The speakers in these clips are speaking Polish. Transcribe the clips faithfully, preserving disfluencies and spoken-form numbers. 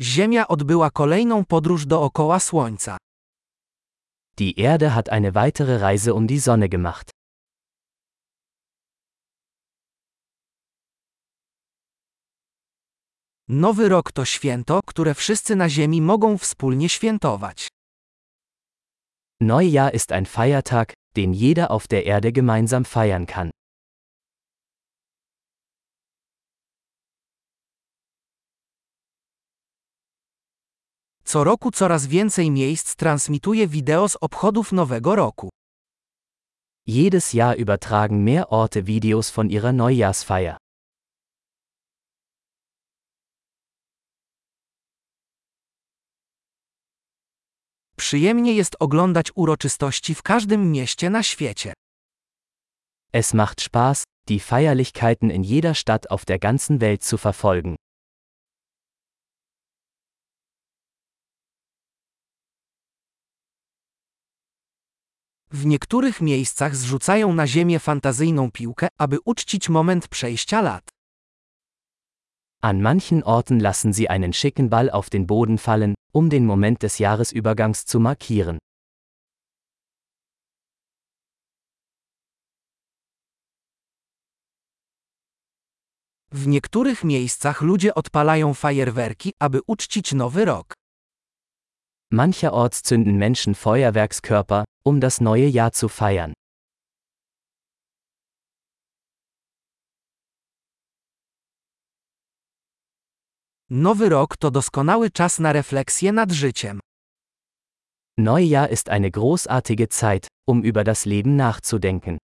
Ziemia odbyła kolejną podróż dookoła Słońca. Die Erde hat eine weitere Reise um die Sonne gemacht. Nowy rok to święto, które wszyscy na Ziemi mogą wspólnie świętować. Neujahr ist ein Feiertag, den jeder auf der Erde gemeinsam feiern kann. Co roku coraz więcej miejsc transmituje wideo z obchodów Nowego Roku. Jedes Jahr übertragen mehr Orte Videos von ihrer Neujahrsfeier. Przyjemnie jest oglądać uroczystości w każdym mieście na świecie. Es macht Spaß, die Feierlichkeiten in jeder Stadt auf der ganzen Welt zu verfolgen. W niektórych miejscach zrzucają na ziemię fantazyjną piłkę, aby uczcić moment przejścia lat. An manchen Orten lassen sie einen schicken Ball auf den Boden fallen, um den Moment des Jahresübergangs zu markieren. W niektórych miejscach ludzie odpalają fajerwerki, aby uczcić Nowy Rok. Mancherorts zünden Menschen Feuerwerkskörper, um das neue Jahr zu feiern. Nowy rok to doskonały czas na refleksję nad życiem. Neujahr ist eine großartige Zeit, um über das Leben nachzudenken.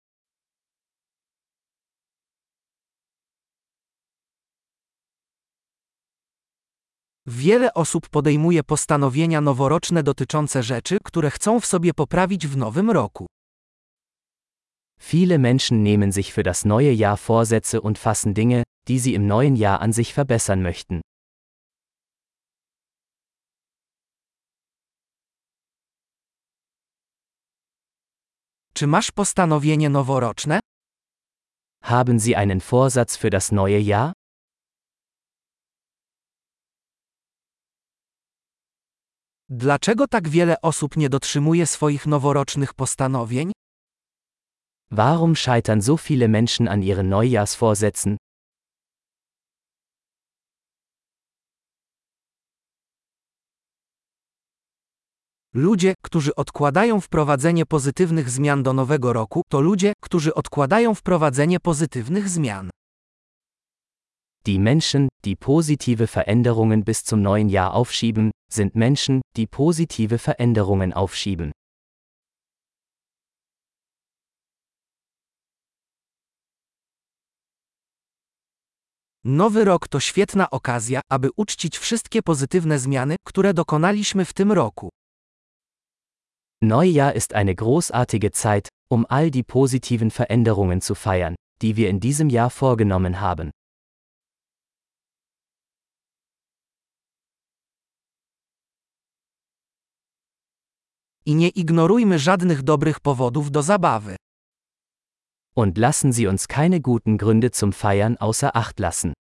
Wiele osób podejmuje postanowienia noworoczne dotyczące rzeczy, które chcą w sobie poprawić w nowym roku. Viele Menschen nehmen sich für das neue Jahr Vorsätze und fassen Dinge, die sie im neuen Jahr an sich verbessern möchten. Czy masz postanowienie noworoczne? Haben Sie einen Vorsatz für das neue Jahr? Dlaczego tak wiele osób nie dotrzymuje swoich noworocznych postanowień? Warum scheitern so viele Menschen an ihren Neujahrsvorsätzen? Ludzie, którzy odkładają wprowadzenie pozytywnych zmian do nowego roku, to ludzie, którzy odkładają wprowadzenie pozytywnych zmian. Die Menschen, die positive Veränderungen bis zum neuen Jahr aufschieben, sind Menschen, die positive Veränderungen aufschieben. Nowy rok to świetna okazja, aby uczcić wszystkie pozytywne zmiany, które dokonaliśmy w tym roku. Neujahr ist eine großartige Zeit, um all die positiven Veränderungen zu feiern, die wir in diesem Jahr vorgenommen haben. I nie ignorujmy żadnych dobrych powodów do zabawy. Und lassen Sie uns keine guten Gründe zum Feiern außer Acht lassen.